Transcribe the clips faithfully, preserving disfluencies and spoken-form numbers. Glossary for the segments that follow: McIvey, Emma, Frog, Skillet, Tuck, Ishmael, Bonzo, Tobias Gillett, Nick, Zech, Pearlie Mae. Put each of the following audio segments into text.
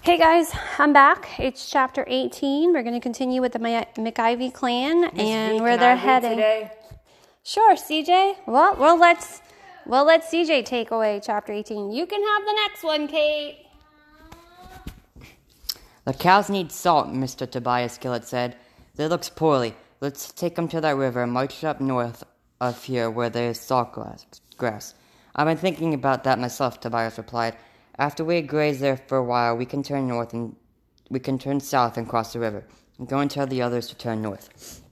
Hey guys, I'm back. It's chapter eighteen. We're going to continue with the McIvey clan and where they're heading. Today. Sure, C J. Well, we'll let's we'll let C J take away chapter eighteen. You can have the next one, Kate. The cows need salt, Mister Tobias Gillett said. They looks poorly. Let's take them to that river and march up north of here where there's salt grass. I've been thinking about that myself, Tobias replied. After we graze there for a while, we can turn north and we can turn south and cross the river. And go and tell the others to turn north.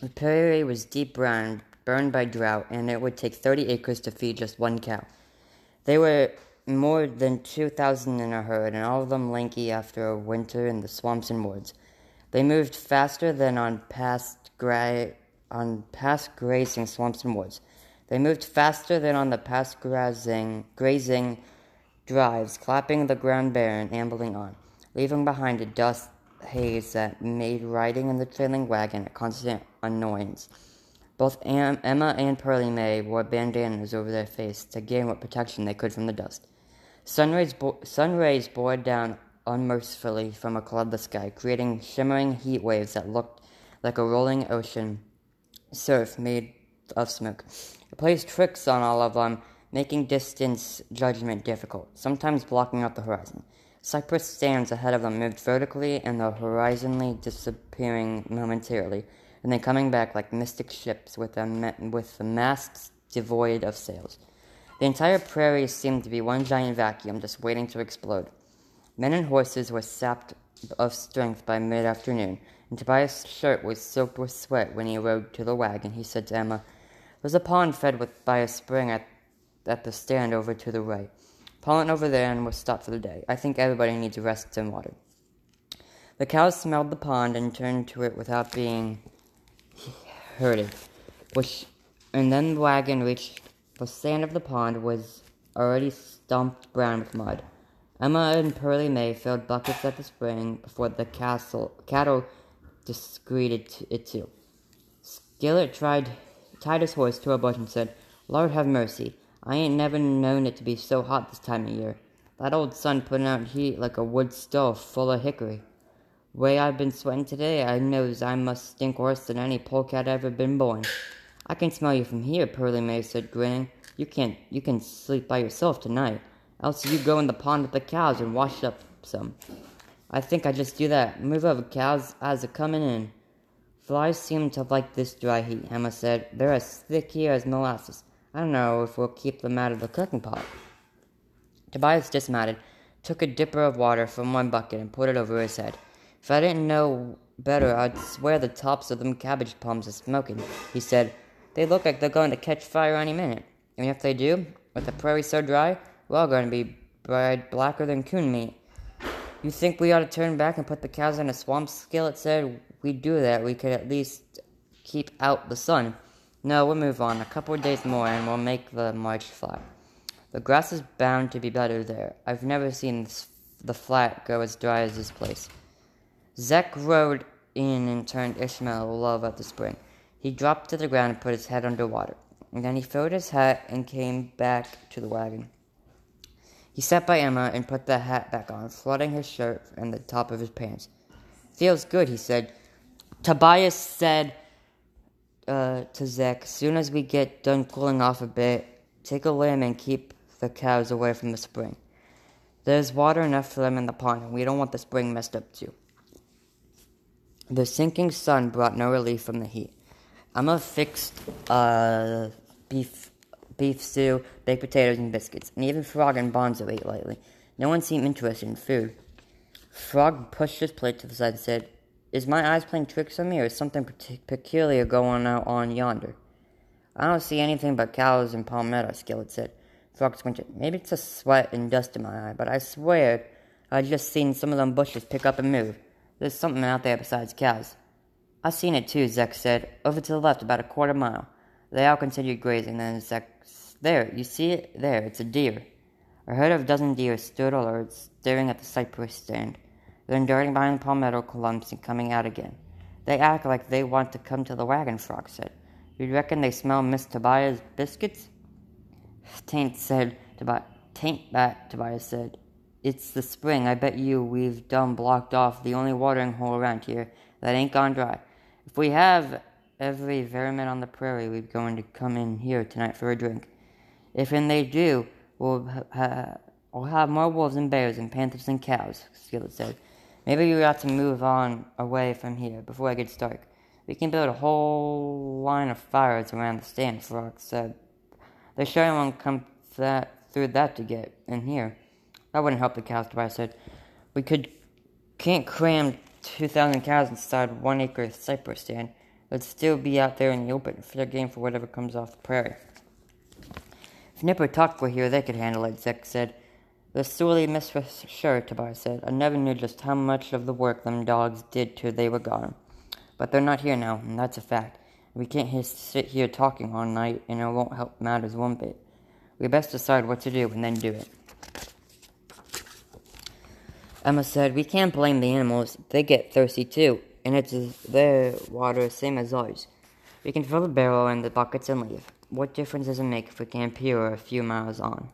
The prairie was deep brown, burned by drought, and it would take thirty acres to feed just one cow. They were more than two thousand in a herd, and all of them lanky after a winter in the swamps and woods. They moved faster than on past gra- on past grazing swamps and woods. They moved faster than on the past grazing grazing. drives, clapping the ground bare and ambling on, leaving behind a dust haze that made riding in the trailing wagon a constant annoyance. Both Am- Emma and Pearlie Mae wore bandanas over their face to gain what protection they could from the dust. Sun rays, bo- sun rays bore down unmercifully from a cloudless sky, creating shimmering heat waves that looked like a rolling ocean surf made of smoke. It plays tricks on all of them, making distance judgment difficult, sometimes blocking out the horizon. Cypress stands ahead of them moved vertically and the horizonly disappearing momentarily, and then coming back like mystic ships with the ma- with the masts devoid of sails. The entire prairie seemed to be one giant vacuum just waiting to explode. Men and horses were sapped of strength by mid-afternoon, and Tobias' shirt was soaked with sweat when he rode to the wagon. He said to Emma, "There's a pond fed with by a spring at at the stand over to the right. Pollen over there and we'll stop for the day. I think everybody needs rest and water." The cows smelled the pond and turned to it without being herded, which, and then the wagon reached the sand of the pond was already stumped brown with mud. Emma and Pearlie Mae filled buckets at the spring before the castle, cattle discreeted it too. Skillet tried, tied his horse to a bush and said, "Lord have mercy. I ain't never known it to be so hot this time of year. That old sun putting out heat like a wood stove full of hickory. Way I've been sweating today, I knows I must stink worse than any polecat ever been born." "I can smell you from here," Pearlie Mae said, grinning. You can't, you can sleep by yourself tonight. Else you go in the pond with the cows and wash up some." "I think I just do that. Move over, cows, as a coming in." "Flies seem to like this dry heat," Emma said. "They're as thick here as molasses. I don't know if we'll keep them out of the cooking pot." Tobias dismounted, took a dipper of water from one bucket and poured it over his head. "If I didn't know better, I'd swear the tops of them cabbage palms are smoking," he said. "They look like they're going to catch fire any minute. And if they do, with the prairie so dry, we're all going to be bright blacker than coon meat." "You think we ought to turn back and put the cows in a swamp?" Skillet said. "We do that, we could at least keep out the sun." "No, we'll move on. A couple of days more and we'll make the march flat. The grass is bound to be better there. I've never seen this, the flat go as dry as this place." Zech rode in and turned Ishmael low at the spring. He dropped to the ground and put his head under water. And then he filled his hat and came back to the wagon. He sat by Emma and put the hat back on, flooding his shirt and the top of his pants. "Feels good," he said. Tobias said... Uh, to Zech, "Soon as we get done cooling off a bit, take a limb and keep the cows away from the spring. There's water enough for them in the pond, and we don't want the spring messed up too." The sinking sun brought no relief from the heat. Emma fixed uh, beef, beef stew, baked potatoes, and biscuits, and even Frog and Bonzo ate lightly. No one seemed interested in food. Frog pushed his plate to the side and said, "Is my eyes playing tricks on me, or is something peculiar going out on yonder?" "I don't see anything but cows and palmetto," Skillet said. Frog squinted. "Maybe it's a sweat and dust in my eye, but I swear I just seen some of them bushes pick up and move. There's something out there besides cows." "I seen it too," Zech said. "Over to the left, about a quarter mile." They all continued grazing, then Zech, "There, you see it? There, it's a deer." A herd of a dozen deer stood alert, staring at the cypress stand, then darting behind the palmetto clumps and coming out again. "They act like they want to come to the wagon," Frog said. "You reckon they smell Miss Tobias' biscuits?" Taint said, Tobi- Taint that, Tobias said. It's the spring. I bet you we've done blocked off the only watering hole around here that ain't gone dry. If we have every vermin on the prairie, we're going to come in here tonight for a drink. If and they do, we'll, ha- we'll have more wolves and bears and panthers and cows, Skillet said. Maybe we ought to move on away from here before I get stark. We can build a whole line of fires around the stand, Frog said. They sure won't come that, through that to get in here. That wouldn't help the cows, Tobias said. We could, can't cram two thousand cows inside one acre of cypress stand. They'd still be out there in the open, fair game for whatever comes off the prairie. If Nip or Tuck were here, they could handle it, Zech said. They're sorely mistressed, sure, Tobias said. I never knew just how much of the work them dogs did till they were gone. But they're not here now, and that's a fact. We can't h- sit here talking all night, and it won't help matters one bit. We best decide what to do, and then do it. Emma said, we can't blame the animals. They get thirsty too, and it's their water same as ours. We can fill the barrel and the buckets and leave. What difference does it make if we camp here a few miles on?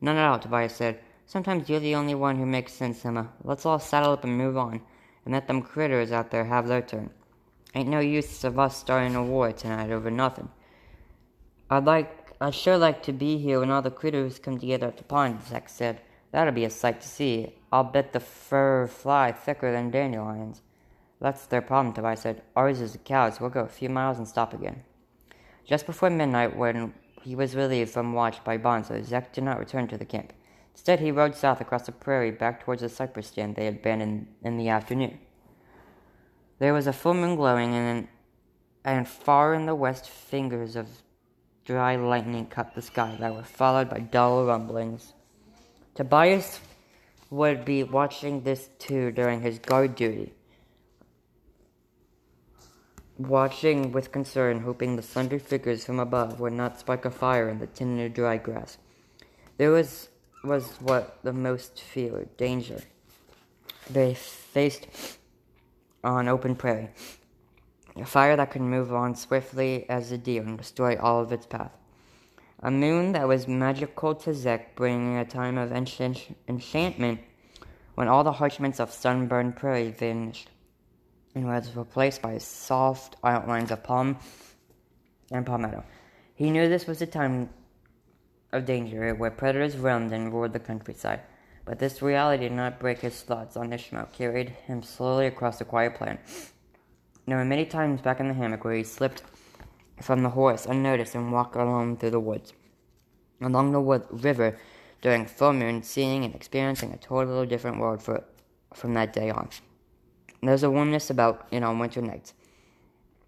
None at all, Tobias said. Sometimes you're the only one who makes sense, Emma. Let's all saddle up and move on, and let them critters out there have their turn. Ain't no use of us starting a war tonight over nothing. I'd like, I'd sure like to be here when all the critters come together at the pond, Zach said. That'll be a sight to see. I'll bet the fur fly thicker than dandelions. That's their problem, Tobias said. Ours is the cows. We'll go a few miles and stop again. Just before midnight, when he was relieved from watch by Bonzo, Zach did not return to the camp. Instead, he rode south across the prairie back towards the cypress stand they had abandoned in the afternoon. There was a full moon glowing, and, and far in the west, fingers of dry lightning cut the sky that were followed by dull rumblings. Tobias would be watching this too during his guard duty, watching with concern, hoping the slender figures from above would not spike a fire in the tender dry grass. There was was what the most feared, danger they faced on open prairie, a fire that could move on swiftly as a deer and destroy all of its path. A moon that was magical to Zech, bringing a time of enchant- enchantment when all the parchments of sunburned prairie vanished and was replaced by soft outlines of palm and palmetto. He knew this was a time of danger where predators roamed and roared the countryside, but this reality did not break his thoughts on Ishmael, carried him slowly across the quiet plain. There were many times back in the hammock where he slipped from the horse unnoticed and walked alone through the woods. Along the wood river during full moon, seeing and experiencing a totally different world for, from that day on. There's a warmness about it on winter nights,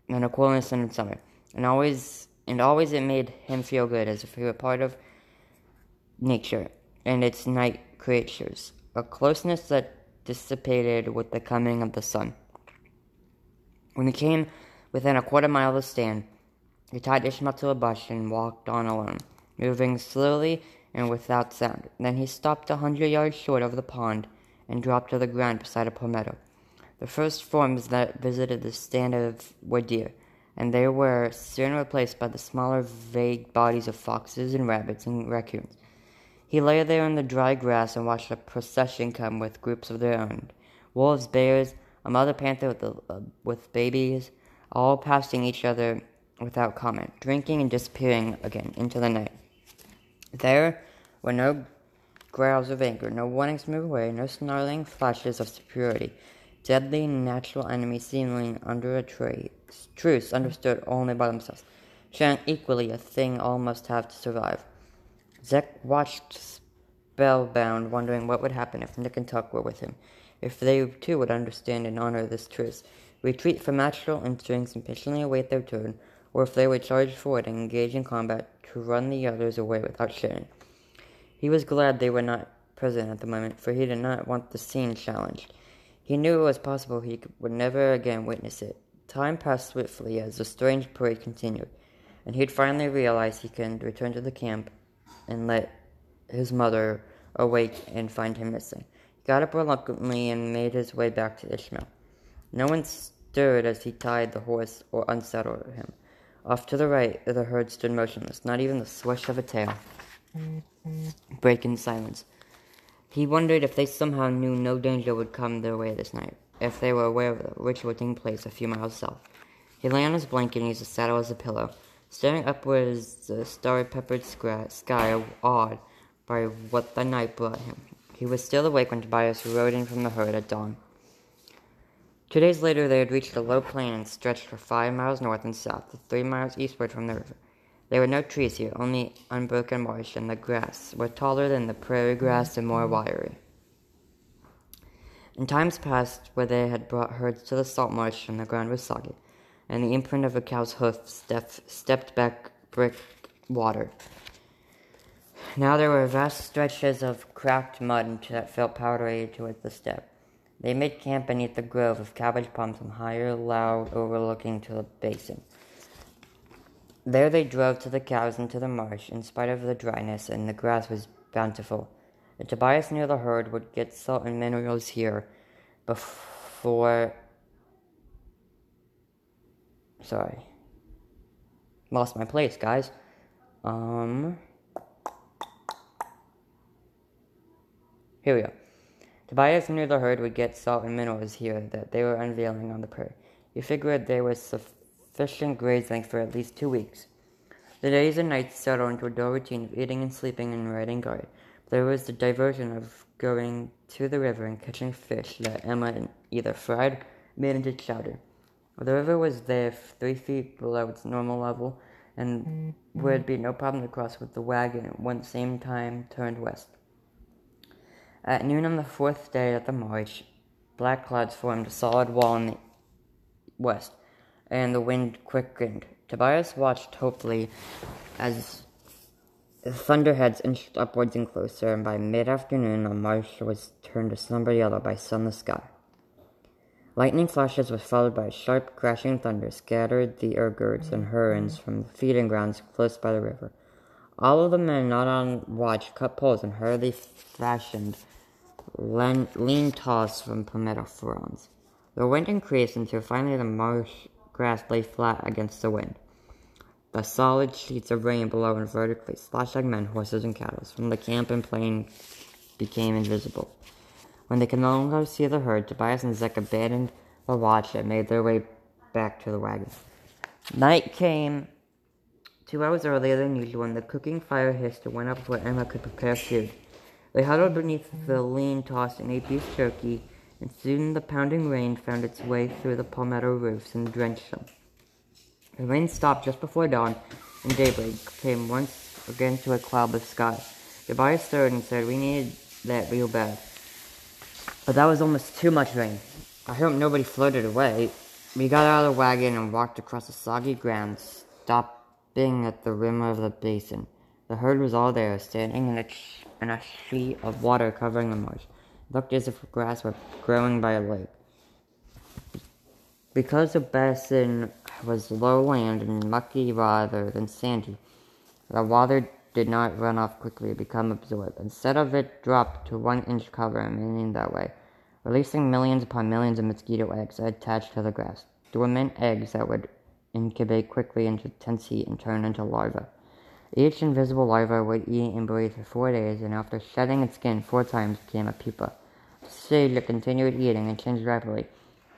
and a coolness in summer, and always and always it made him feel good, as if he were part of nature and its night creatures, a closeness that dissipated with the coming of the sun. When he came within a quarter mile of the stand, he tied Ishmael to a bush and walked on alone, moving slowly and without sound. Then he stopped a hundred yards short of the pond and dropped to the ground beside a palmetto. The first forms that visited the stand were deer, and they were soon replaced by the smaller, vague bodies of foxes and rabbits and raccoons. He lay there in the dry grass and watched a procession come with groups of their own. Wolves, bears, a mother panther with, the, uh, with babies, all passing each other without comment, drinking and disappearing again into the night. There were no growls of anger, no warnings to move away, no snarling flashes of superiority. Deadly natural enemies seemingly under a tree, truce understood only by themselves, sharing equally a thing all must have to survive. Zech watched spellbound, wondering what would happen if Nick and Tuck were with him, if they too would understand and honor this truce, retreat from natural instincts and patiently await their turn, or if they would charge forward and engage in combat to run the others away without sharing. He was glad they were not present at the moment, for he did not want the scene challenged. He knew it was possible he would never again witness it. Time passed swiftly as the strange parade continued, and he'd finally realized he couldn't return to the camp and let his mother awake and find him missing. He got up reluctantly and made his way back to Ishmael. No one stirred as he tied the horse or unsaddled him. Off to the right, the herd stood motionless, not even the swish of a tail. Break in silence. He wondered if they somehow knew no danger would come their way this night, if they were aware of the ritual taking place a few miles south. He lay on his blanket and used the saddle as a pillow, staring upward at the starry-peppered sky, awed by what the night brought him. He was still awake when Tobias rode in from the herd at dawn. Two days later, they had reached a low plain and stretched for five miles north and south, three miles eastward from the river. There were no trees here, only unbroken marsh, and the grass were taller than the prairie grass and more wiry. In times past, where they had brought herds to the salt marsh, and the ground was soggy, and the imprint of a cow's hoof step, stepped back brick water. Now there were vast stretches of cracked mud that felt powdery towards the steppe. They made camp beneath the grove of cabbage palms and higher loud overlooking to the basin. There they drove to the cows into the marsh, in spite of the dryness, and the grass was bountiful. If Tobias knew the herd would get salt and minerals here before... Sorry. Lost my place, guys. Um... Here we go. Tobias knew the herd would get salt and minerals here that they were unveiling on the prairie. He figured there was sufficient grazing for at least two weeks. The days and nights settled into a dull routine of eating and sleeping and riding guard. There was the diversion of going to the river and catching fish that Emma either fried or made into chowder. The river was there three feet below its normal level, and would be no problem to cross with the wagon when the same time turned west. At noon on the fourth day of the march, black clouds formed a solid wall in the west, and the wind quickened. Tobias watched hopefully as thunderheads inched upwards and closer, and by mid-afternoon the marsh was turned to somber yellow by sunless sky. Lightning flashes were followed by a sharp crashing thunder scattered the ergurts and herons from the feeding grounds close by the river. All of the men not on watch cut poles and hurriedly fashioned Lean, lean toss from palmetto fronds. The wind increased until finally the marsh grass lay flat against the wind. The solid sheets of rain below and vertically slashed like men, horses, and cattle. From the camp and plain became invisible. When they could no longer see the herd, Tobias and Zech abandoned the watch and made their way back to the wagon. Night came two hours earlier than usual, and the cooking fire hissed and went up where Emma could prepare food. They huddled beneath the lean toss and ate beef jerky, and soon the pounding rain found its way through the palmetto roofs and drenched them. The rain stopped just before dawn, and daybreak came once again to a cloudless sky. Tobias stirred and said, "We needed that real bad." But that was almost too much rain. I hope nobody floated away. We got out of the wagon and walked across the soggy ground, stopping at the rim of the basin. The herd was all there, standing in a ch- and a sheet of water covering the marsh. It looked as if grass were growing by a lake. Because the basin was low land and mucky rather than sandy, the water did not run off quickly or become absorbed. Instead of it dropped to one inch cover and remained that way, releasing millions upon millions of mosquito eggs attached to the grass, dormant eggs that would incubate quickly into intense heat and turn into larvae. Each invisible larva would eat and breathe for four days, and after shedding its skin four times became a pupa. The stage it continued eating and changed rapidly.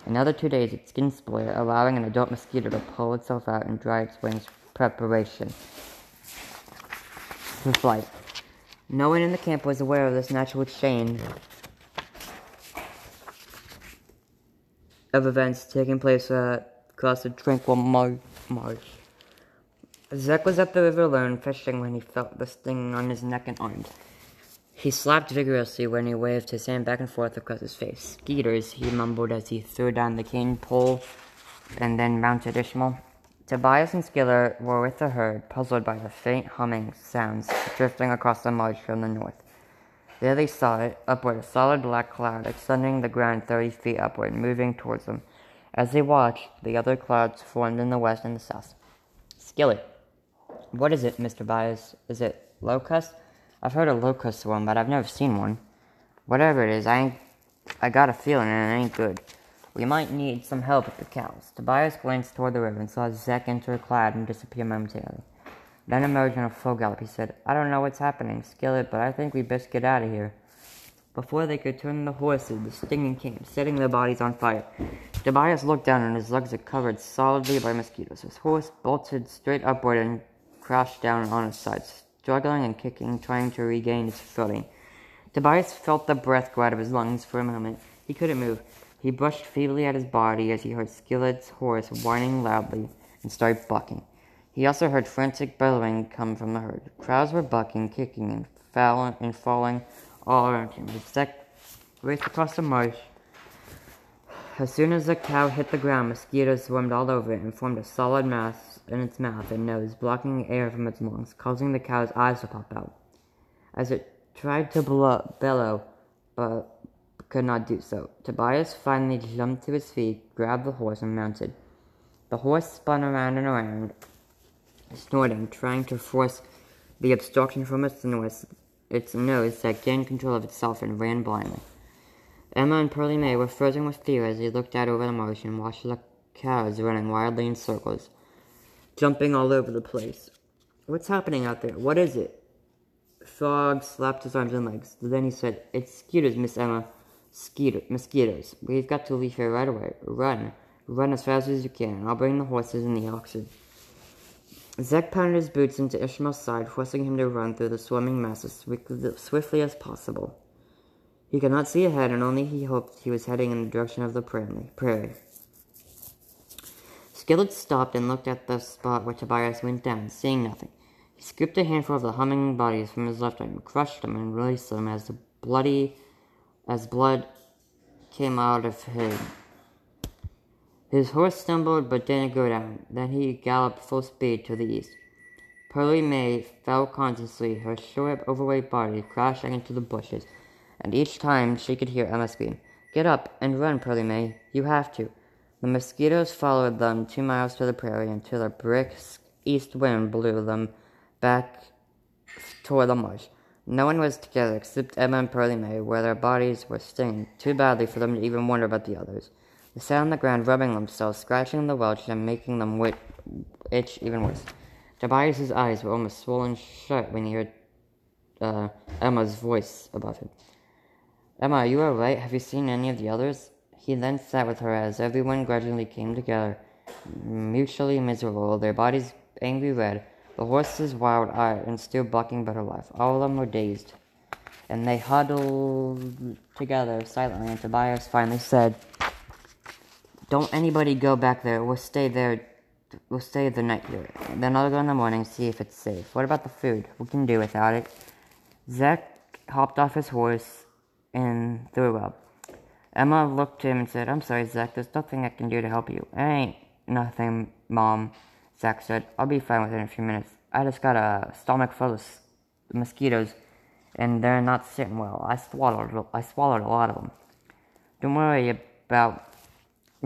Another two days its skin split, allowing an adult mosquito to pull itself out and dry its wings preparation for flight. No one in the camp was aware of this natural change of events taking place uh, across the tranquil mar- marsh. Zech was up the river alone, fishing when he felt the sting on his neck and arms. He slapped vigorously when he waved his hand back and forth across his face. "Skeeters," he mumbled as he threw down the cane pole and then mounted Ishmael. Tobias and Skillet were with the herd, puzzled by the faint humming sounds drifting across the marsh from the north. There they saw it, upward, a solid black cloud extending the ground thirty feet upward, moving towards them. As they watched, the other clouds formed in the west and the south. Skillet, "What is it, Mister Bias? Is it locust? I've heard of locust one, but I've never seen one. Whatever it is, I ain't, I got a feeling and it ain't good. We might need some help with the cows." Tobias glanced toward the river and saw Zech enter a cloud and disappear momentarily. Then emerging in a full gallop, he said, "I don't know what's happening, Skillet, but I think we best get out of here." Before they could turn the horses, the stinging came, setting their bodies on fire. Tobias looked down, and his legs were covered solidly by mosquitoes. His horse bolted straight upward and crashed down on its side, struggling and kicking, trying to regain its footing. Tobias felt the breath go out of his lungs for a moment. He couldn't move. He brushed feebly at his body as he heard Skillet's horse whining loudly and start bucking. He also heard frantic bellowing come from the herd. Crowds were bucking, kicking, and, foul- and falling all around him. As Zech raced across the marsh, as soon as the cow hit the ground, mosquitoes swarmed all over it and formed a solid mass in its mouth and nose, blocking air from its lungs, causing the cow's eyes to pop out. As it tried to blow- bellow, but could not do so. Tobias finally jumped to his feet, grabbed the horse, and mounted. The horse spun around and around, snorting, trying to force the obstruction from its nose, its nose that gained control of itself and ran blindly. Emma and Pearlie Mae were frozen with fear as they looked out over the marsh and watched the cows running wildly in circles, jumping all over the place. "What's happening out there? What is it?" Frog slapped his arms and legs. Then he said, "It's mosquitoes, Miss Emma. Skeeter, mosquitoes. We've got to leave here right away. Run. Run as fast as you can, and I'll bring the horses and the oxen." Zech pounded his boots into Ishmael's side, forcing him to run through the swarming mass as swiftly as possible. He could not see ahead, and only he hoped he was heading in the direction of the prairie. Skillet stopped and looked at the spot where Tobias went down, seeing nothing. He scooped a handful of the humming bodies from his left arm, crushed them, and released them as the bloody... As blood came out of him. His horse stumbled but didn't go down. Then he galloped full speed to the east. Pearlie Mae fell consciously, her short, overweight body crashing into the bushes, and each time she could hear Emma scream, "Get up and run, Pearlie Mae. You have to." The mosquitoes followed them two miles to the prairie until a brisk east wind blew them back toward the marsh. No one was together except Emma and Pearlie Mae, where their bodies were stinging too badly for them to even wonder about the others. They sat on the ground, rubbing themselves, scratching the welts, and making them wit- itch even worse. Tobias's eyes were almost swollen shut when he heard uh, Emma's voice above him. "Emma, are you all right? Have you seen any of the others?" He then sat with her as everyone gradually came together, mutually miserable, their bodies angry red, the horses wild-eyed and still bucking but alive. All of them were dazed, and they huddled together silently, and Tobias finally said, "Don't anybody go back there. We'll stay there. We'll stay the night here. Then I'll go in the morning and see if it's safe. What about the food? We can do without it." Zech hopped off his horse and threw up. Emma looked at him and said, "I'm sorry, Zech. There's nothing I can do to help you." "It ain't nothing, Mom," Zech said. "I'll be fine within a few minutes. I just got a stomach full of s- mosquitoes, and they're not sitting well. I swallowed I swallowed a lot of them." "Don't worry about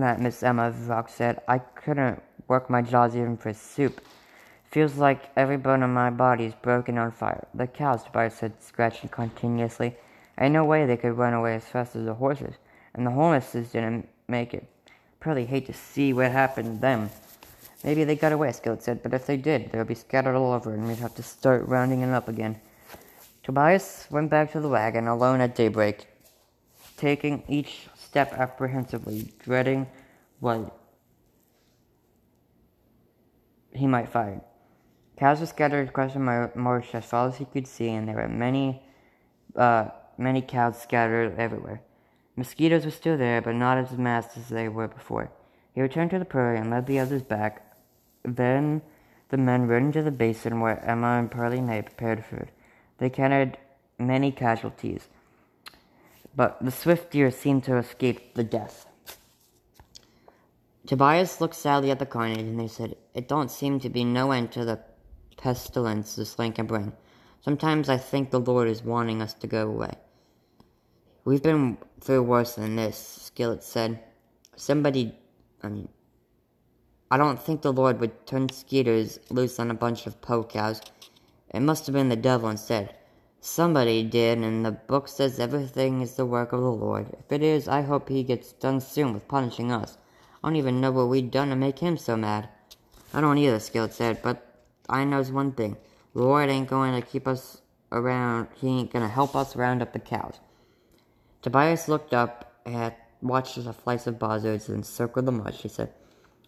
that, Miss Emma," Frog said. "I couldn't work my jaws even for soup. Feels like every bone in my body is broken on fire." "The cows," Tobias said, scratching continuously. "Ain't no way they could run away as fast as the horses, and the horses didn't make it. Probably hate to see what happened to them." "Maybe they got away," Skillet said, "but if they did, they would be scattered all over, and we'd have to start rounding it up again." Tobias went back to the wagon alone at daybreak, taking each step apprehensively, dreading what he might find. Cows were scattered across the marsh as far as he could see, and there were many, uh, many cows scattered everywhere. Mosquitoes were still there, but not as massed as they were before. He returned to the prairie and led the others back. Then the men rode into the basin where Emma and Pearlie Mae prepared food. They counted many casualties, but the swift deer seemed to escape the death. Tobias looked sadly at the carnage, and they said, "It don't seem to be no end to the pestilence this land can bring. Sometimes I think the Lord is wanting us to go away." "We've been through worse than this," Skillet said. Somebody... I mean, I don't think the Lord would turn skeeters loose on a bunch of po cows. It must have been the devil instead. Somebody did, and the book says everything is the work of the Lord. If it is, I hope he gets done soon with punishing us. I don't even know what we've done to make him so mad." "I don't either," Skillet said, "but I knows one thing. The Lord ain't going to keep us around. He ain't going to help us round up the cows." Tobias looked up at watched as a flight of buzzards encircled the mud. She said,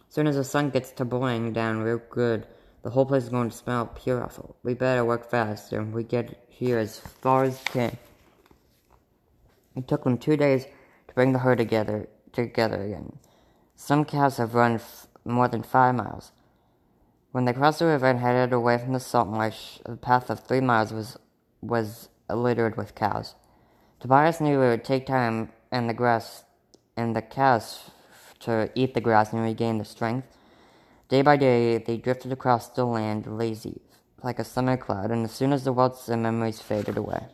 "As soon as the sun gets to boiling down real good, the whole place is going to smell pure awful. We better work fast, and we get here as far as we can." It took them two days to bring the herd together, together again. Some cows have run f- more than five miles. When they crossed the river and headed away from the salt marsh, the path of three miles was was littered with cows. Tobias knew it would take time and the grass and the cows to eat the grass and regain their strength. Day by day, they drifted across the land, lazy, like a summer cloud, and as soon as the welts and memories faded away.